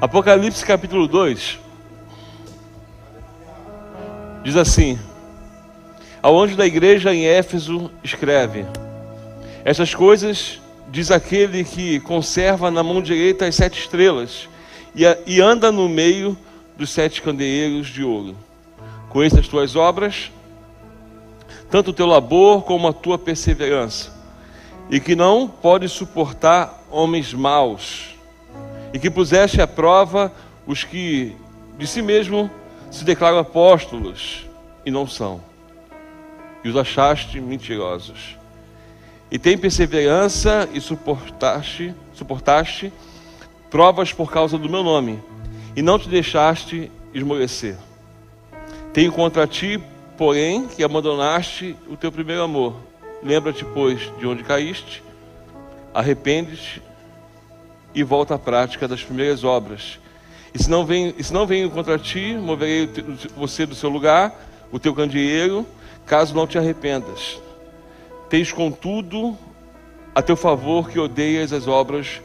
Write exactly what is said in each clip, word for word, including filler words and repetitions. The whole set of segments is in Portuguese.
Apocalipse capítulo dois diz assim: ao anjo da igreja em Éfeso escreve: estas coisas diz aquele que conserva na mão direita as sete estrelas e, a, e anda no meio dos sete candeeiros de ouro. Conheço as tuas obras, tanto o teu labor como a tua perseverança, e que não podes suportar homens maus, e que puseste à prova os que de si mesmo se declaram apóstolos e não são, e os achaste mentirosos. E tem perseverança e suportaste, suportaste provas por causa do meu nome, e não te deixaste esmorecer. Tenho contra ti, porém, que abandonaste o teu primeiro amor. Lembra-te, pois, de onde caíste, arrepende-te e volta à prática das primeiras obras. E se não venho, e se não venho contra ti, moverei você do seu lugar, o teu candeeiro, caso não te arrependas. Tens, contudo, a teu favor que odeias as obras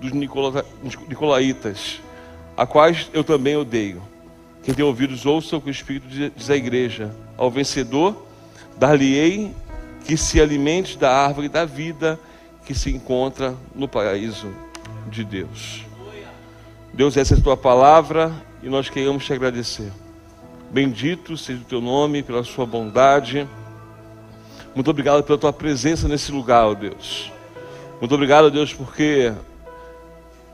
dos Nicola, Nicolaitas, a quais eu também odeio. Quem tem ouvidos, ouça o que o Espírito diz à igreja. Ao vencedor, dar-lhe-ei que se alimente da árvore da vida que se encontra no paraíso de Deus. Deus, essa é a tua palavra e nós queremos te agradecer. Bendito seja o teu nome pela sua bondade. Muito obrigado pela tua presença nesse lugar, ó Deus. Muito obrigado, Deus, porque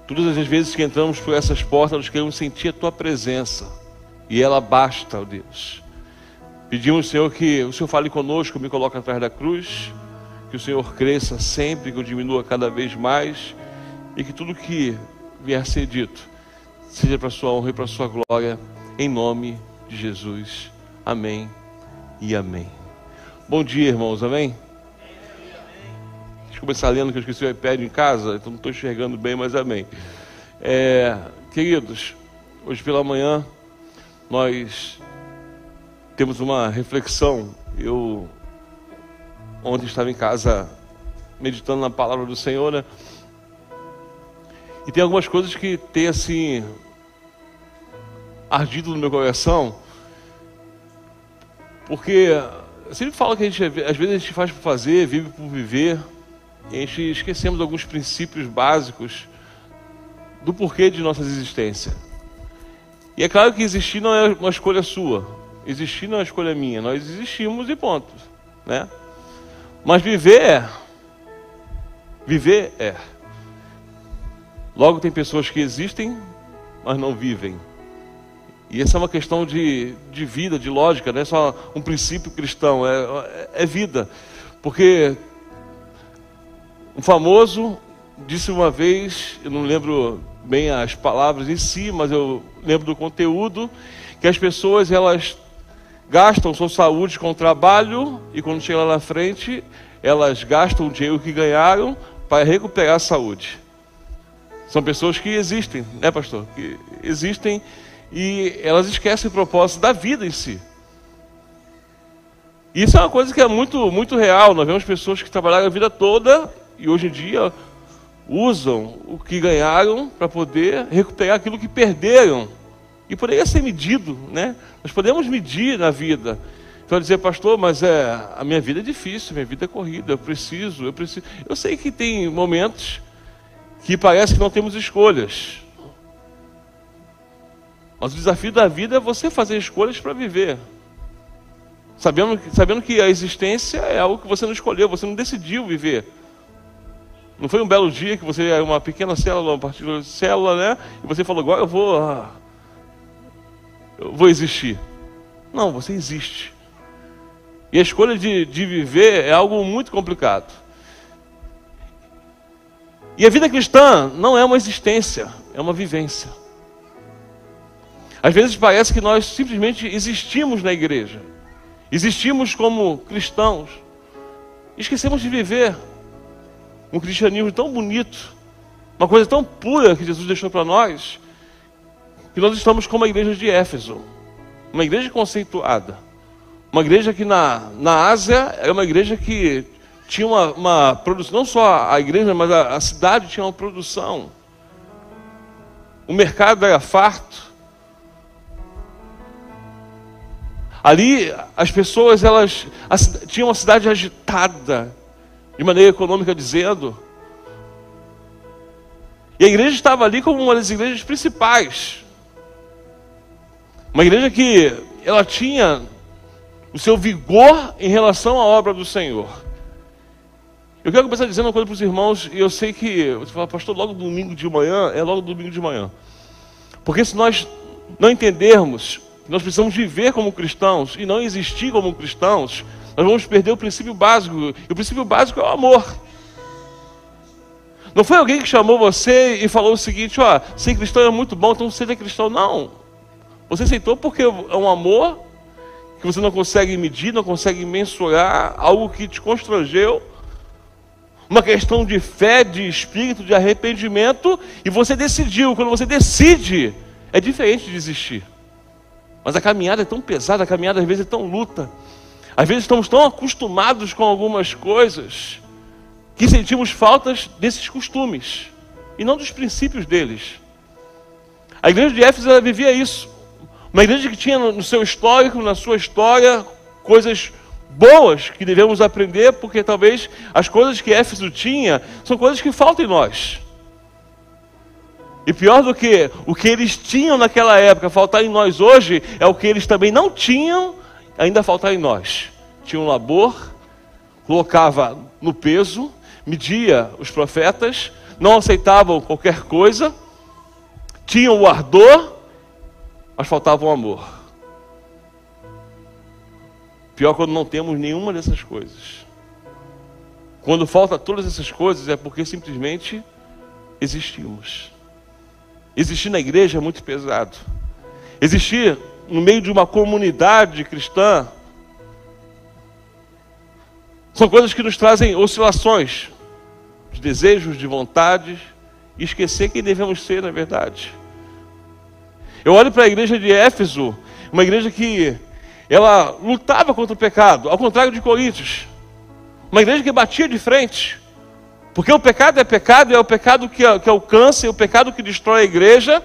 todas as vezes que entramos por essas portas, nós queremos sentir a tua presença. E ela basta, ó Deus. Pedimos, Senhor, que o Senhor fale conosco, me coloque atrás da cruz, que o Senhor cresça sempre, que eu diminua cada vez mais, e que tudo que vier a ser dito seja para a sua honra e para a sua glória, em nome de Jesus. Amém e amém. Bom dia, irmãos, amém? Deixa eu começar lendo, que eu esqueci o iPad em casa, então não estou enxergando bem, mas amém. É, queridos, hoje pela manhã nós temos uma reflexão. Eu ontem estava em casa meditando na palavra do Senhor, né? E tem algumas coisas que tem assim ardido no meu coração, porque eu sempre falo que a gente, às vezes a gente faz por fazer, vive por viver, e a gente esquecemos alguns princípios básicos do porquê de nossa existência. E é claro que existir não é uma escolha sua, existir não é uma escolha minha, nós existimos e ponto, né? Mas viver é, viver é. Logo, tem pessoas que existem, mas não vivem. E essa é uma questão de, de vida, de lógica, não é só um princípio cristão, é, é vida. Porque um famoso disse uma vez, eu não lembro bem as palavras em si, mas eu lembro do conteúdo, que as pessoas, elas gastam sua saúde com trabalho, e quando chega lá na frente, elas gastam o dinheiro que ganharam para recuperar a saúde. São pessoas que existem, né, pastor? Que existem. E elas esquecem o propósito da vida em si. Isso é uma coisa que é muito, muito real. Nós vemos pessoas que trabalharam a vida toda e hoje em dia usam o que ganharam para poder recuperar aquilo que perderam. E poderia ser medido, né? Nós podemos medir na vida. Então dizer, pastor, mas é, a minha vida é difícil, minha vida é corrida, eu preciso, eu preciso. Eu sei que tem momentos que parece que não temos escolhas. Mas o desafio da vida é você fazer escolhas para viver. Sabendo, sabendo que a existência é algo que você não escolheu, você não decidiu viver. Não foi um belo dia que você é uma pequena célula, uma partícula de célula, né? E você falou, agora eu vou... Ah, eu vou existir. Não, você existe. E a escolha de, de viver é algo muito complicado. E a vida cristã não é uma existência, é uma vivência. Às vezes parece que nós simplesmente existimos na igreja. Existimos como cristãos. Esquecemos de viver um cristianismo tão bonito, uma coisa tão pura que Jesus deixou para nós, que nós estamos como a igreja de Éfeso. Uma igreja conceituada. Uma igreja que na, na Ásia é uma igreja que tinha uma, uma produção, não só a igreja, mas a, a cidade tinha uma produção. o mercado era farto. Ali as pessoas, elas a, tinham uma cidade agitada, de maneira econômica dizendo. E a igreja estava ali como uma das igrejas principais. Uma igreja que ela tinha o seu vigor em relação à obra do Senhor. Eu quero começar dizendo uma coisa para os irmãos, e eu sei que você fala, pastor, logo domingo de manhã, é logo domingo de manhã. Porque se nós não entendermos que nós precisamos viver como cristãos e não existir como cristãos, nós vamos perder o princípio básico. E o princípio básico é o amor. Não foi alguém que chamou você e falou o seguinte, ó, ser cristão é muito bom, então seja cristão. Não. Você aceitou porque é um amor que você não consegue medir, não consegue mensurar, algo que te constrangeu, uma questão de fé, de espírito, de arrependimento, e você decidiu. Quando você decide, é diferente de desistir. Mas a caminhada é tão pesada, a caminhada às vezes é tão luta. Às vezes estamos tão acostumados com algumas coisas que sentimos faltas desses costumes e não dos princípios deles. A igreja de Éfeso, ela vivia isso. Uma igreja que tinha no seu histórico, na sua história, coisas boas que devemos aprender, porque talvez as coisas que Éfeso tinha são coisas que faltam em nós. E pior do que o que eles tinham naquela época faltar em nós hoje, é o que eles também não tinham ainda faltar em nós. Tinha um labor, colocava no peso, media os profetas, não aceitavam qualquer coisa, tinham o ardor, mas faltava o amor. Pior quando não temos nenhuma dessas coisas. Quando falta todas essas coisas é porque simplesmente existimos. Existir na igreja é muito pesado. Existir no meio de uma comunidade cristã são coisas que nos trazem oscilações de desejos, de vontades, e esquecer quem devemos ser na verdade. Eu olho para a igreja de Éfeso, uma igreja que ela lutava contra o pecado, ao contrário de Coríntios, uma igreja que batia de frente, porque o pecado é pecado, é o pecado que, que alcança, é o pecado que destrói a igreja.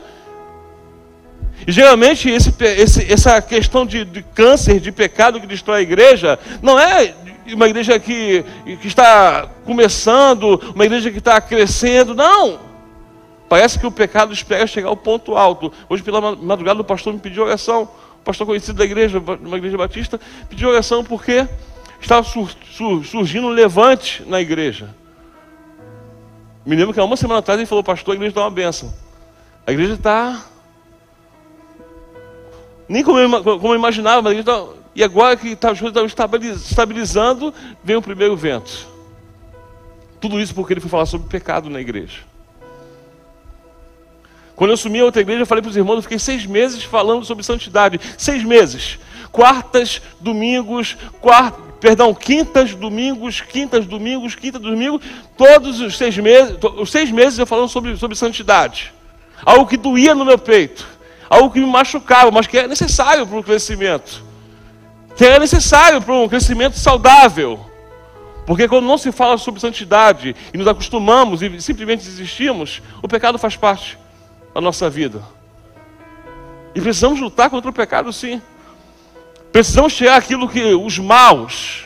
E geralmente esse, esse, essa questão de, de câncer, de pecado que destrói a igreja, não é uma igreja que, que está começando, uma igreja que está crescendo, não. Parece que o pecado espera chegar ao ponto alto. Hoje pela madrugada o pastor me pediu oração, o pastor conhecido da igreja, uma igreja batista, pediu oração porque estava sur, sur, surgindo um levante na igreja. Me lembro que há uma semana atrás ele falou, pastor, a igreja dá uma bênção. A igreja está... Nem como eu, como eu imaginava, mas a igreja tá... E agora que as coisas estavam estabilizando, vem o primeiro vento. Tudo isso porque ele foi falar sobre pecado na igreja. Quando eu assumi a outra igreja, eu falei para os irmãos, eu fiquei seis meses falando sobre santidade. Seis meses. Quartas, domingos, quartas... Perdão, quintas, domingos, quintas, domingos, quinta, domingo, todos os seis meses, os seis meses eu falando sobre, sobre santidade. Algo que doía no meu peito, algo que me machucava, mas que é necessário para o crescimento. Que é necessário para um crescimento saudável. Porque quando não se fala sobre santidade e nos acostumamos e simplesmente desistimos, o pecado faz parte da nossa vida. E precisamos lutar contra o pecado, sim. Precisamos tirar aquilo que os maus.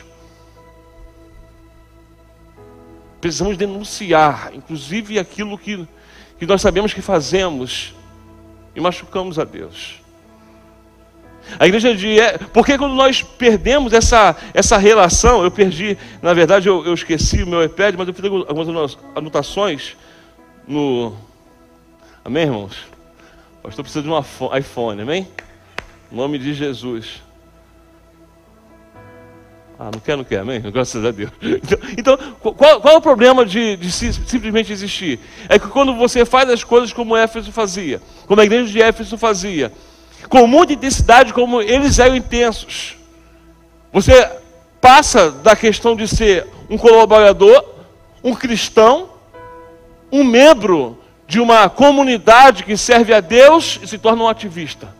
Precisamos denunciar, inclusive aquilo que, que nós sabemos que fazemos e machucamos a Deus. A igreja de... Porque quando nós perdemos essa, essa relação, eu perdi, na verdade eu, eu esqueci o meu iPad, mas eu fiz algumas anotações no... Amém, irmãos? O pastor precisa de um iPhone, amém? Em nome de Jesus. Ah, não quer, não quer, amém? Graças a Deus. Então, qual, qual é o problema de, de simplesmente existir? É que quando você faz as coisas como Éfeso fazia, como a igreja de Éfeso fazia, com muita intensidade, como eles eram intensos, você passa da questão de ser um colaborador, um cristão, um membro de uma comunidade que serve a Deus e se torna um ativista.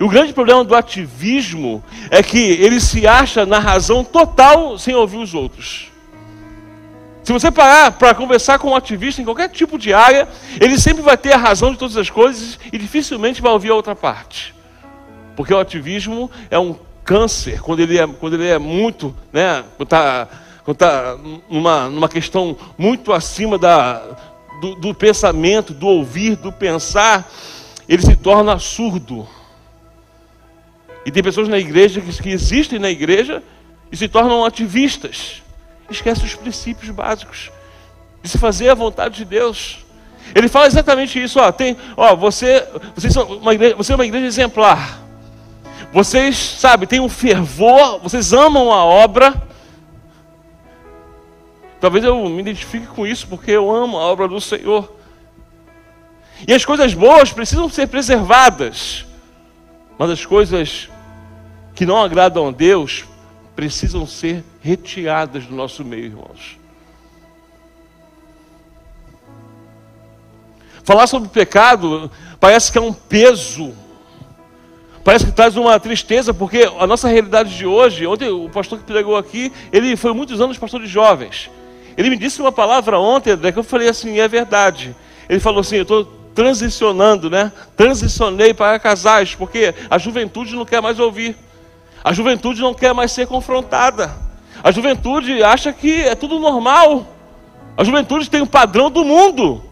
E o grande problema do ativismo é que ele se acha na razão total sem ouvir os outros. Se você parar para conversar com um ativista em qualquer tipo de área, ele sempre vai ter a razão de todas as coisas e dificilmente vai ouvir a outra parte. Porque o ativismo é um câncer, quando ele é, quando ele é muito, né, quando tá, quando tá numa, numa questão muito acima da, do, do pensamento, do ouvir, do pensar, ele se torna surdo. E tem pessoas na igreja que, que existem na igreja e se tornam ativistas. Esquece os princípios básicos de se fazer a vontade de Deus. Ele fala exatamente isso. Ó, tem, ó, você, vocês são uma igreja, você é uma igreja exemplar. Vocês, sabe, tem um fervor, vocês amam a obra. Talvez eu me identifique com isso, porque eu amo a obra do Senhor. E as coisas boas precisam ser preservadas. Mas as coisas que não agradam a Deus precisam ser retiradas do nosso meio, irmãos. Falar sobre o pecado parece que é um peso. Parece que traz uma tristeza, porque a nossa realidade de hoje... Ontem o pastor que pregou aqui, ele foi muitos anos pastor de jovens. Ele me disse uma palavra ontem, André, que eu falei assim, é verdade. Ele falou assim, eu estou transicionando, né? Transicionei para casais, porque a juventude não quer mais ouvir. A juventude não quer mais ser confrontada. A juventude acha que é tudo normal. A juventude tem um padrão do mundo.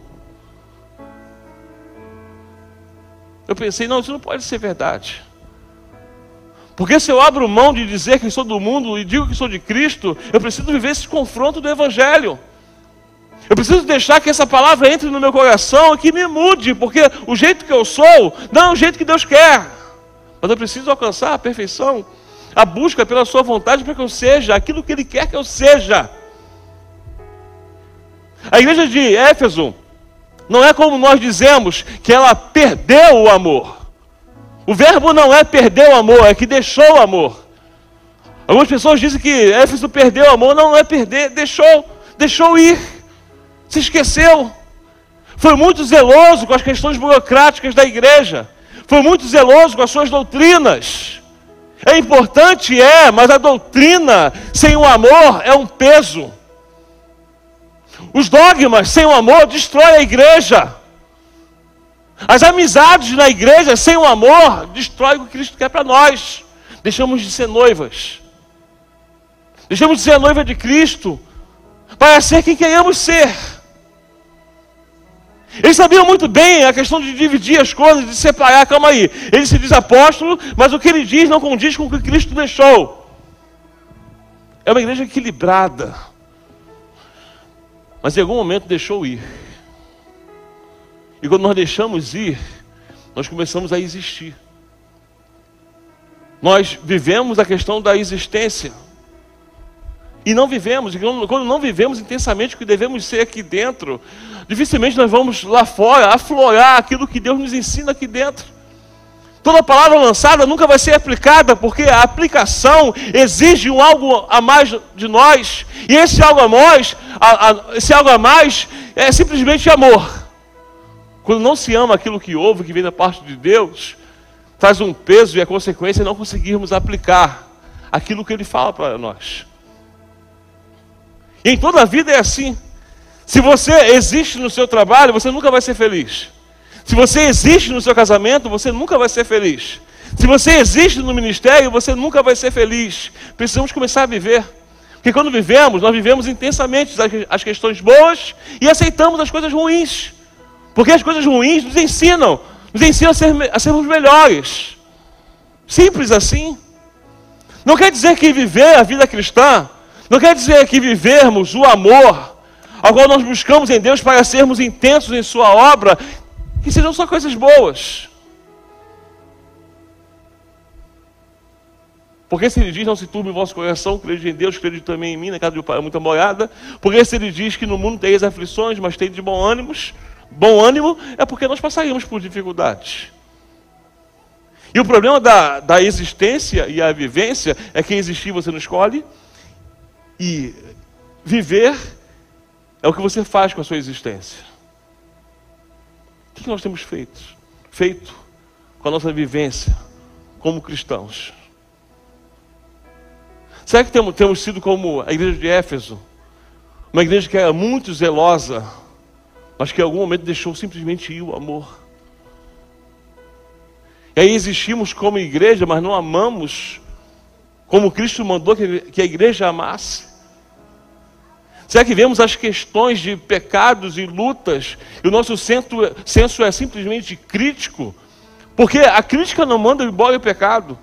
Eu pensei, não, isso não pode ser verdade. Porque se eu abro mão de dizer que sou do mundo e digo que sou de Cristo, eu preciso viver esse confronto do Evangelho. Eu preciso deixar que essa palavra entre no meu coração e que me mude, porque o jeito que eu sou não é o jeito que Deus quer. Mas eu preciso alcançar a perfeição, a busca pela sua vontade para que eu seja aquilo que Ele quer que eu seja. A igreja de Éfeso não é como nós dizemos que ela perdeu o amor. O verbo não é perder o amor, é que deixou o amor. Algumas pessoas dizem que Éfeso perdeu o amor. Não, não é perder, deixou, deixou ir, se esqueceu. Foi muito zeloso com as questões burocráticas da igreja. Foi muito zeloso com as suas doutrinas. É importante, é, mas a doutrina sem o amor é um peso. Os dogmas sem o amor destrói a igreja. As amizades na igreja sem o amor destrói o que Cristo quer para nós. Deixamos de ser noivas. Deixamos de ser a noiva de Cristo para ser quem queremos ser. Eles sabiam muito bem a questão de dividir as coisas, de separar. Calma aí, ele se diz apóstolo, mas o que ele diz não condiz com o que Cristo deixou. É uma igreja equilibrada. Mas em algum momento deixou ir. E quando nós deixamos ir, nós começamos a existir. Nós vivemos a questão da existência. E não vivemos. E quando não vivemos intensamente o que devemos ser aqui dentro, dificilmente nós vamos lá fora aflorar aquilo que Deus nos ensina aqui dentro. Toda palavra lançada nunca vai ser aplicada, porque a aplicação exige um algo a mais de nós. E esse algo a mais, a, a, esse algo a mais é simplesmente amor. Quando não se ama aquilo que ouve, que vem da parte de Deus, traz um peso e a consequência é não conseguirmos aplicar aquilo que Ele fala para nós. E em toda a vida é assim. Se você existe no seu trabalho, você nunca vai ser feliz. Se você existe no seu casamento, você nunca vai ser feliz. Se você existe no ministério, você nunca vai ser feliz. Precisamos começar a viver. Porque quando vivemos, nós vivemos intensamente as questões boas e aceitamos as coisas ruins. Porque as coisas ruins nos ensinam, nos ensinam a, ser, a sermos melhores. Simples assim. Não quer dizer que viver a vida cristã, não quer dizer que vivermos o amor, ao qual nós buscamos em Deus para sermos intensos em sua obra, que sejam só coisas boas. Porque se ele diz, não se turbe o vosso coração, crede em Deus, crede também em mim, na casa do Pai é muita morada. Porque se ele diz que no mundo tereis aflições, mas tende de bom ânimo, Bom ânimo é porque nós passaríamos por dificuldades. E o problema da, da existência e a vivência é que existir você não escolhe, e viver é o que você faz com a sua existência. O que nós temos feito? Feito com a nossa vivência como cristãos. Será que temos, temos sido como a igreja de Éfeso? Uma igreja que era muito zelosa, mas que em algum momento deixou simplesmente ir o amor. E aí existimos como igreja, mas não amamos como Cristo mandou que a igreja amasse. Será que vemos as questões de pecados e lutas, e o nosso senso é simplesmente crítico? Porque a crítica não manda embora o pecado.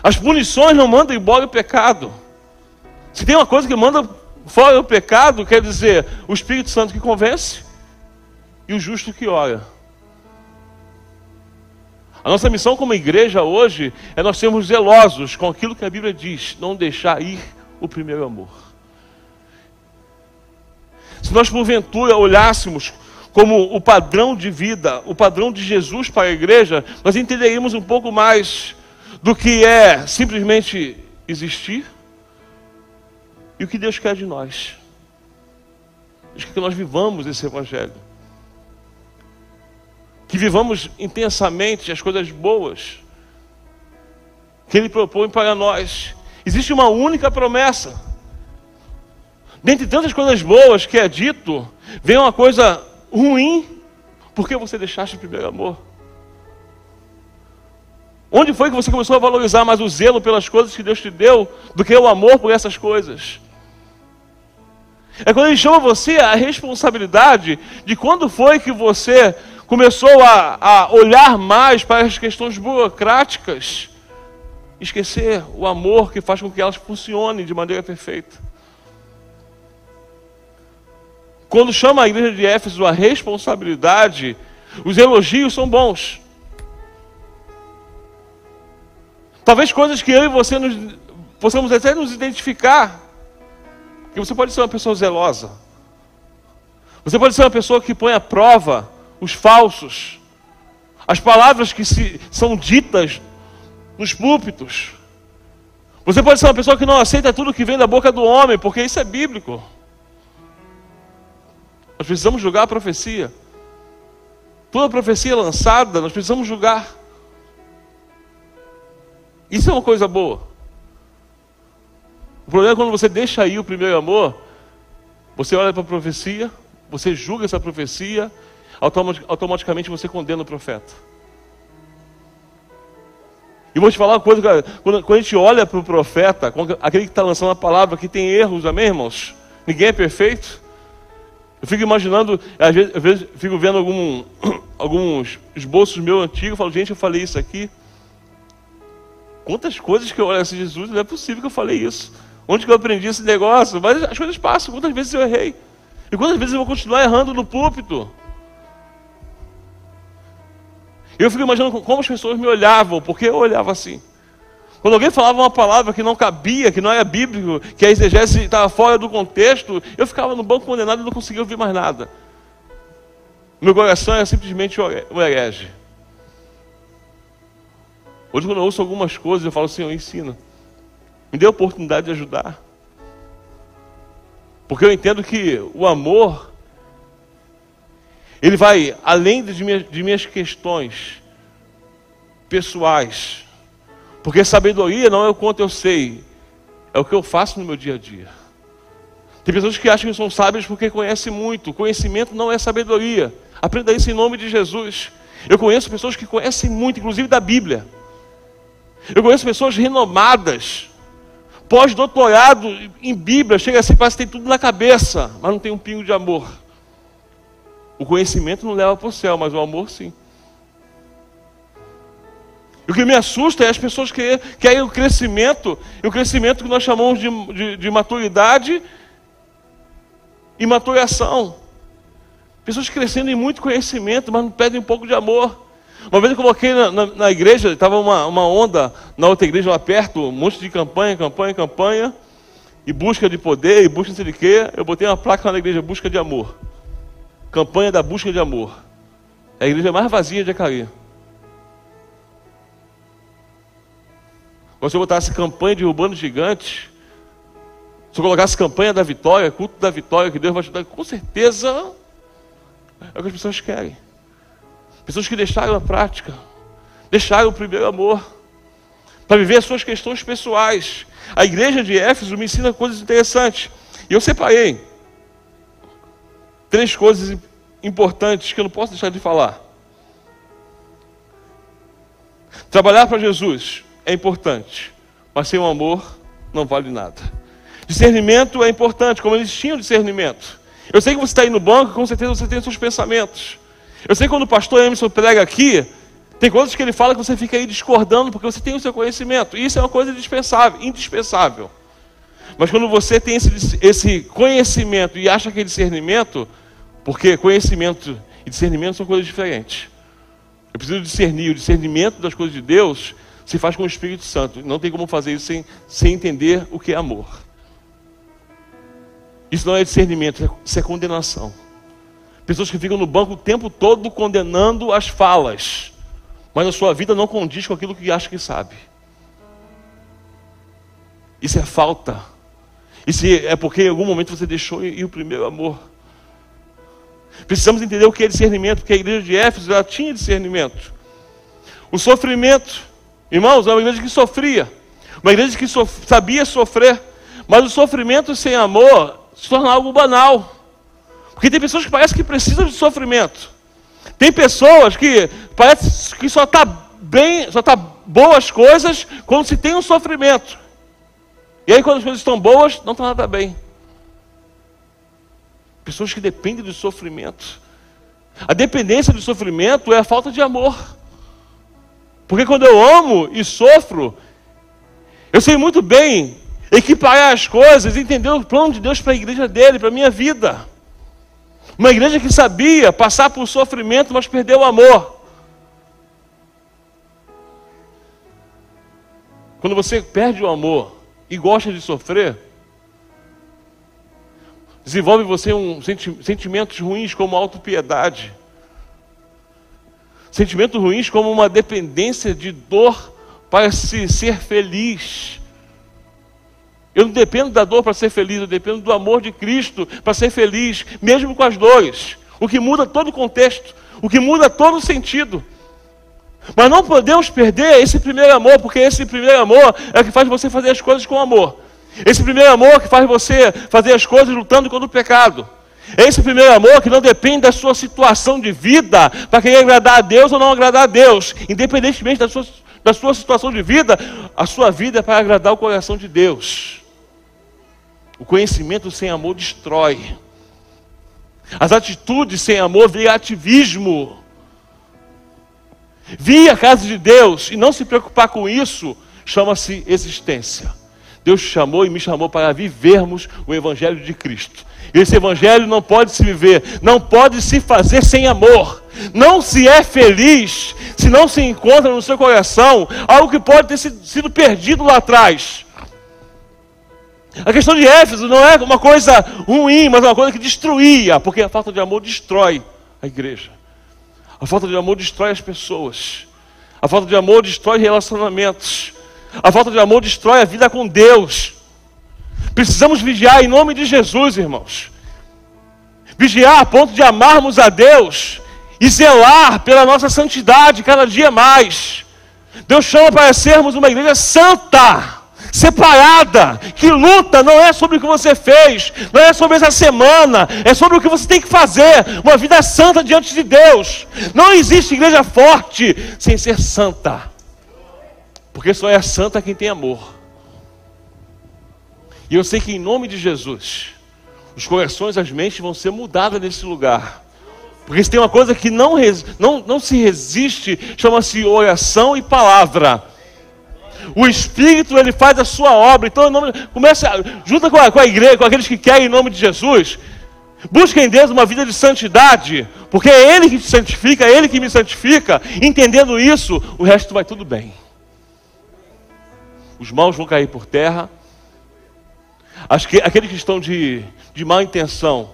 As punições não mandam embora o pecado. Se tem uma coisa que manda fora o pecado, quer dizer, o Espírito Santo que convence e o justo que ora. A nossa missão como igreja hoje é nós sermos zelosos com aquilo que a Bíblia diz, não deixar ir o primeiro amor. Se nós porventura olhássemos como o padrão de vida, o padrão de Jesus para a igreja, nós entenderíamos um pouco mais do que é simplesmente existir e o que Deus quer de nós. Deus quer que nós vivamos esse evangelho, que vivamos intensamente as coisas boas que Ele propõe para nós. Existe uma única promessa. Dentre tantas coisas boas que é dito, vem uma coisa ruim: porque você deixaste o primeiro amor? Onde foi que você começou a valorizar mais o zelo pelas coisas que Deus te deu do que o amor por essas coisas? É quando Ele chama você a responsabilidade de quando foi que você começou a, a olhar mais para as questões burocráticas, esquecer o amor que faz com que elas funcionem de maneira perfeita. Quando chama a igreja de Éfeso a responsabilidade, os elogios são bons. Talvez coisas que eu e você nos, possamos até nos identificar. Porque você pode ser uma pessoa zelosa. Você pode ser uma pessoa que põe à prova os falsos. As palavras que se, são ditas nos púlpitos. Você pode ser uma pessoa que não aceita tudo que vem da boca do homem, porque isso é bíblico. Nós precisamos julgar a profecia. Toda profecia lançada, nós precisamos julgar. Isso é uma coisa boa. O problema é quando você deixa aí o primeiro amor, você olha para a profecia, você julga essa profecia, automaticamente você condena o profeta. E vou te falar uma coisa, cara, quando, quando a gente olha para o profeta, aquele que está lançando a palavra, que tem erros, amém, irmãos? Ninguém é perfeito. Eu fico imaginando, às vezes, às vezes fico vendo algum, alguns esboços meus antigos, eu falo, gente, eu falei isso aqui. Quantas coisas que eu olho assim, Jesus, não é possível que eu falei isso. Onde que eu aprendi esse negócio? Mas as coisas passam, quantas vezes eu errei. E quantas vezes eu vou continuar errando no púlpito. Eu fico imaginando como as pessoas me olhavam, porque eu olhava assim. Quando alguém falava uma palavra que não cabia, que não era bíblico, que a exegese estava fora do contexto, eu ficava no banco condenado e não conseguia ouvir mais nada. Meu coração era simplesmente um herege. Hoje, quando eu ouço algumas coisas, eu falo, Senhor, ensina. Me dê a oportunidade de ajudar. Porque eu entendo que o amor, ele vai além de minhas, de minhas questões pessoais. Porque sabedoria não é o quanto eu sei, é o que eu faço no meu dia a dia. Tem pessoas que acham que são sábias porque conhecem muito. Conhecimento não é sabedoria. Aprenda isso em nome de Jesus. Eu conheço pessoas que conhecem muito, inclusive da Bíblia. Eu conheço pessoas renomadas, pós-doutorado em Bíblia, chega assim, parece que tem tudo na cabeça, mas não tem um pingo de amor. O conhecimento não leva para o céu, mas o amor sim. E o que me assusta é as pessoas que querem o crescimento, e o crescimento que nós chamamos de, de, de maturidade e maturação. Pessoas crescendo em muito conhecimento, mas não pedem um pouco de amor. Uma vez eu coloquei na, na, na igreja, estava uma, uma onda na outra igreja lá perto, um monte de campanha, campanha, campanha, e busca de poder, e busca não sei de quê. Eu botei uma placa lá na igreja, busca de amor. Campanha da busca de amor. É a igreja mais vazia de Acari. Agora, se eu botasse campanha derrubando gigantes, se eu colocasse campanha da vitória, culto da vitória, que Deus vai te dar, com certeza é o que as pessoas querem. Pessoas que deixaram a prática, deixaram o primeiro amor, para viver as suas questões pessoais. A igreja de Éfeso me ensina coisas interessantes. E eu separei três coisas importantes que eu não posso deixar de falar. Trabalhar para Jesus é importante, mas sem o amor não vale nada. Discernimento é importante, como eles tinham discernimento. Eu sei que você está aí no banco, com certeza você tem seus pensamentos. Eu sei que quando o pastor Emerson prega aqui, tem coisas que ele fala que você fica aí discordando, porque você tem o seu conhecimento. E isso é uma coisa indispensável, indispensável. Mas quando você tem esse, esse conhecimento e acha que é discernimento, porque conhecimento e discernimento são coisas diferentes. Eu preciso discernir. O discernimento das coisas de Deus se faz com o Espírito Santo. Não tem como fazer isso sem, sem entender o que é amor. Isso não é discernimento, isso é condenação. Pessoas que ficam no banco o tempo todo condenando as falas, mas a sua vida não condiz com aquilo que acha que sabe. Isso é falta. Isso é porque em algum momento você deixou ir o primeiro amor. Precisamos entender o que é discernimento, porque a igreja de Éfeso ela tinha discernimento. O sofrimento, irmãos, é uma igreja que sofria, uma igreja que sof- sabia sofrer, mas o sofrimento sem amor se torna algo banal. Porque tem pessoas que parecem que precisam de sofrimento. Tem pessoas que parece que só está bem, só está boas coisas quando se tem um sofrimento. E aí quando as coisas estão boas, não está nada bem. Pessoas que dependem do sofrimento. A dependência do sofrimento é a falta de amor. Porque quando eu amo e sofro, eu sei muito bem equiparar as coisas, entender o plano de Deus para a igreja dele, para a minha vida. Uma igreja que sabia passar por sofrimento, mas perdeu o amor. Quando você perde o amor e gosta de sofrer, desenvolve em você um senti- sentimentos ruins como autopiedade. Sentimentos ruins como uma dependência de dor para se ser feliz. Eu não dependo da dor para ser feliz, eu dependo do amor de Cristo para ser feliz, mesmo com as dores. O que muda todo o contexto, o que muda todo o sentido. Mas não podemos perder esse primeiro amor, porque esse primeiro amor é o que faz você fazer as coisas com amor. Esse primeiro amor é o que faz você fazer as coisas lutando contra o pecado. Esse primeiro amor que não depende da sua situação de vida para querer agradar a Deus ou não agradar a Deus. Independentemente da sua, da sua situação de vida, a sua vida é para agradar o coração de Deus. O conhecimento sem amor destrói. As atitudes sem amor vira ativismo. Vir à casa de Deus e não se preocupar com isso, chama-se existência. Deus chamou e me chamou para vivermos o Evangelho de Cristo. Esse Evangelho não pode se viver, não pode se fazer sem amor. Não se é feliz se não se encontra no seu coração algo que pode ter sido perdido lá atrás. A questão de Éfeso não é uma coisa ruim, mas uma coisa que destruía, porque a falta de amor destrói a igreja. A falta de amor destrói as pessoas. A falta de amor destrói relacionamentos. A falta de amor destrói a vida com Deus. Precisamos vigiar em nome de Jesus, irmãos. Vigiar a ponto de amarmos a Deus e zelar pela nossa santidade cada dia mais. Deus chama para sermos uma igreja santa, separada, que luta não é sobre o que você fez, não é sobre essa semana, é sobre o que você tem que fazer, uma vida santa diante de Deus. Não existe igreja forte sem ser santa, porque só é santa quem tem amor. E eu sei que em nome de Jesus, os corações, as mentes vão ser mudadas nesse lugar, porque se tem uma coisa que não, não, não se resiste, chama-se oração e palavra. O Espírito, ele faz a sua obra. Então, em nome, começa, junta com a, com a igreja, com aqueles que querem, em nome de Jesus. Busca em Deus uma vida de santidade, porque é Ele que te santifica, é Ele que me santifica. Entendendo isso, o resto vai tudo bem. Os maus vão cair por terra. As que, aqueles que estão de, de má intenção,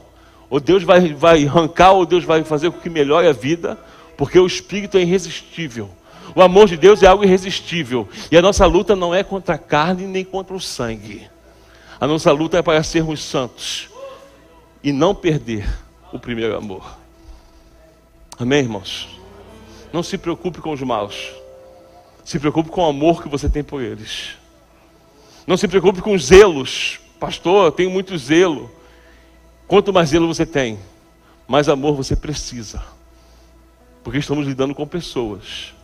ou Deus vai, vai arrancar, ou Deus vai fazer com que melhore a vida, porque o Espírito é irresistível. O amor de Deus é algo irresistível. E a nossa luta não é contra a carne nem contra o sangue. A nossa luta é para sermos santos e não perder o primeiro amor. Amém, irmãos? Não se preocupe com os maus. Se preocupe com o amor que você tem por eles. Não se preocupe com zelos. Pastor, eu tenho muito zelo. Quanto mais zelo você tem, mais amor você precisa. Porque estamos lidando com pessoas.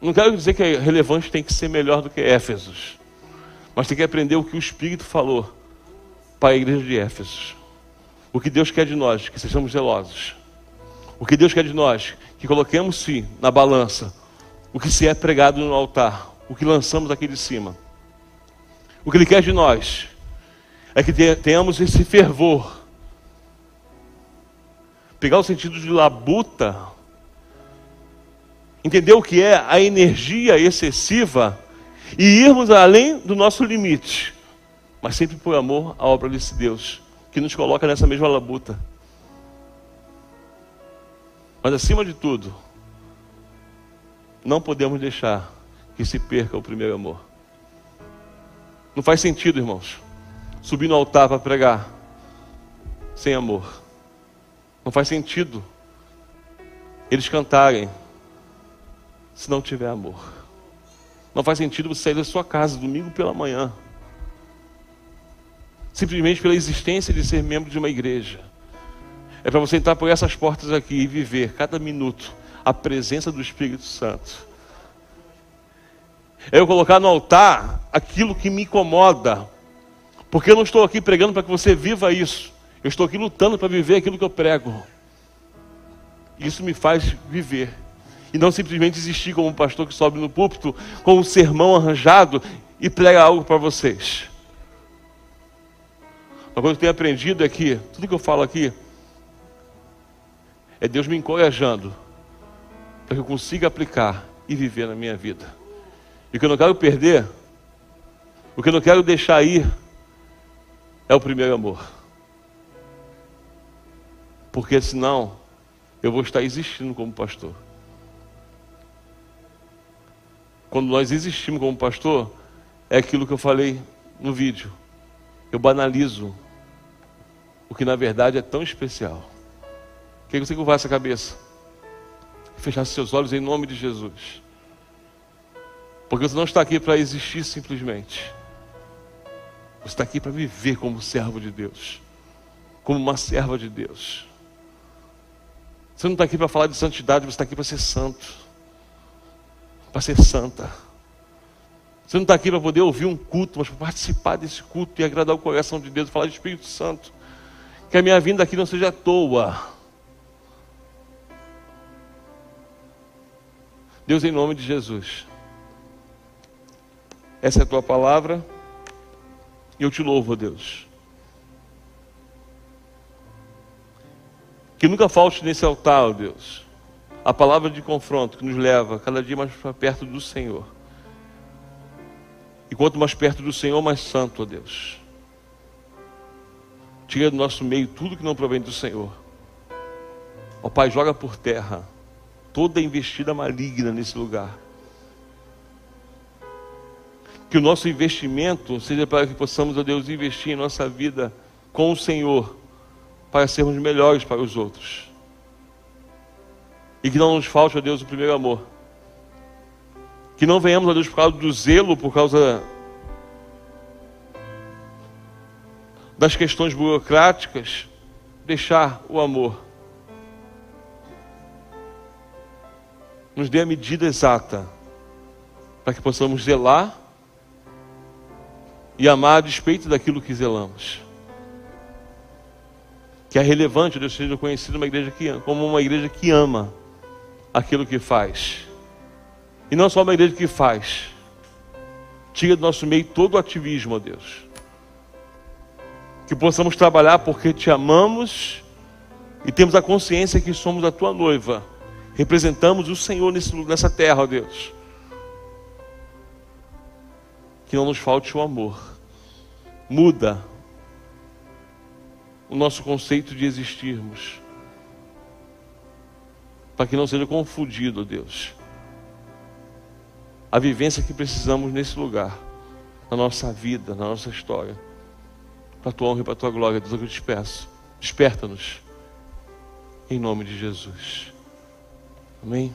Não quero dizer que a relevância tem que ser melhor do que Éfeso, mas tem que aprender o que o Espírito falou para a igreja de Éfeso. O que Deus quer de nós, que sejamos zelosos. O que Deus quer de nós, que coloquemos-se na balança o que se é pregado no altar, o que lançamos aqui de cima. O que Ele quer de nós é que tenhamos esse fervor. Pegar o sentido de labuta, entender o que é a energia excessiva e irmos além do nosso limite, mas sempre por amor à obra desse Deus, que nos coloca nessa mesma labuta. Mas acima de tudo, não podemos deixar que se perca o primeiro amor. Não faz sentido, irmãos, subir no altar para pregar sem amor. Não faz sentido eles cantarem se não tiver amor. Não faz sentido você sair da sua casa domingo pela manhã simplesmente pela existência de ser membro de uma igreja. É para você entrar por essas portas aqui e viver cada minuto a presença do Espírito Santo. É eu colocar no altar aquilo que me incomoda, porque eu não estou aqui pregando para que você viva isso. Eu estou aqui lutando para viver aquilo que eu prego. Isso me faz viver. E não simplesmente existir como um pastor que sobe no púlpito com um sermão arranjado e prega algo para vocês. Uma coisa que eu tenho aprendido é que tudo que eu falo aqui é Deus me encorajando para que eu consiga aplicar e viver na minha vida. E o que eu não quero perder, o que eu não quero deixar ir, é o primeiro amor. Porque senão eu vou estar existindo como pastor. Quando nós existimos como pastor, é aquilo que eu falei no vídeo. Eu banalizo o que na verdade é tão especial. Quer que você curvar essa cabeça? Fechasse seus olhos em nome de Jesus. Porque você não está aqui para existir simplesmente. Você está aqui para viver como servo de Deus. Como uma serva de Deus. Você não está aqui para falar de santidade, você está aqui para ser santo, para ser santa. Você não está aqui para poder ouvir um culto, mas para participar desse culto e agradar o coração de Deus, falar de Espírito Santo. Que a minha vinda aqui não seja à toa. Deus, em nome de Jesus, essa é a tua palavra e eu te louvo, ó Deus. Que nunca falte nesse altar, ó Deus, a palavra de confronto que nos leva cada dia mais para perto do Senhor. E quanto mais perto do Senhor, mais santo, ó Deus. Tira do nosso meio tudo que não provém do Senhor. Ó Pai, joga por terra toda investida maligna nesse lugar. Que o nosso investimento seja para que possamos, ó Deus, investir em nossa vida com o Senhor, para sermos melhores para os outros. E que não nos falte, ó Deus, o primeiro amor. Que não venhamos, ó Deus, por causa do zelo, por causa das questões burocráticas, deixar o amor. Nos dê a medida exata, para que possamos zelar e amar a despeito daquilo que zelamos. Que é relevante, Deus, seja conhecido uma igreja que, como uma igreja que ama aquilo que faz. E não só uma igreja que faz. Tira do nosso meio todo o ativismo, ó Deus. Que possamos trabalhar porque te amamos e temos a consciência que somos a tua noiva. Representamos o Senhor nesse, nessa terra, ó Deus. Que não nos falte o amor. Muda o nosso conceito de existirmos, para que não seja confundido, Deus, a vivência que precisamos nesse lugar, na nossa vida, na nossa história, para a tua honra e para a tua glória. Deus, é o que eu te peço. Desperta-nos, em nome de Jesus. Amém.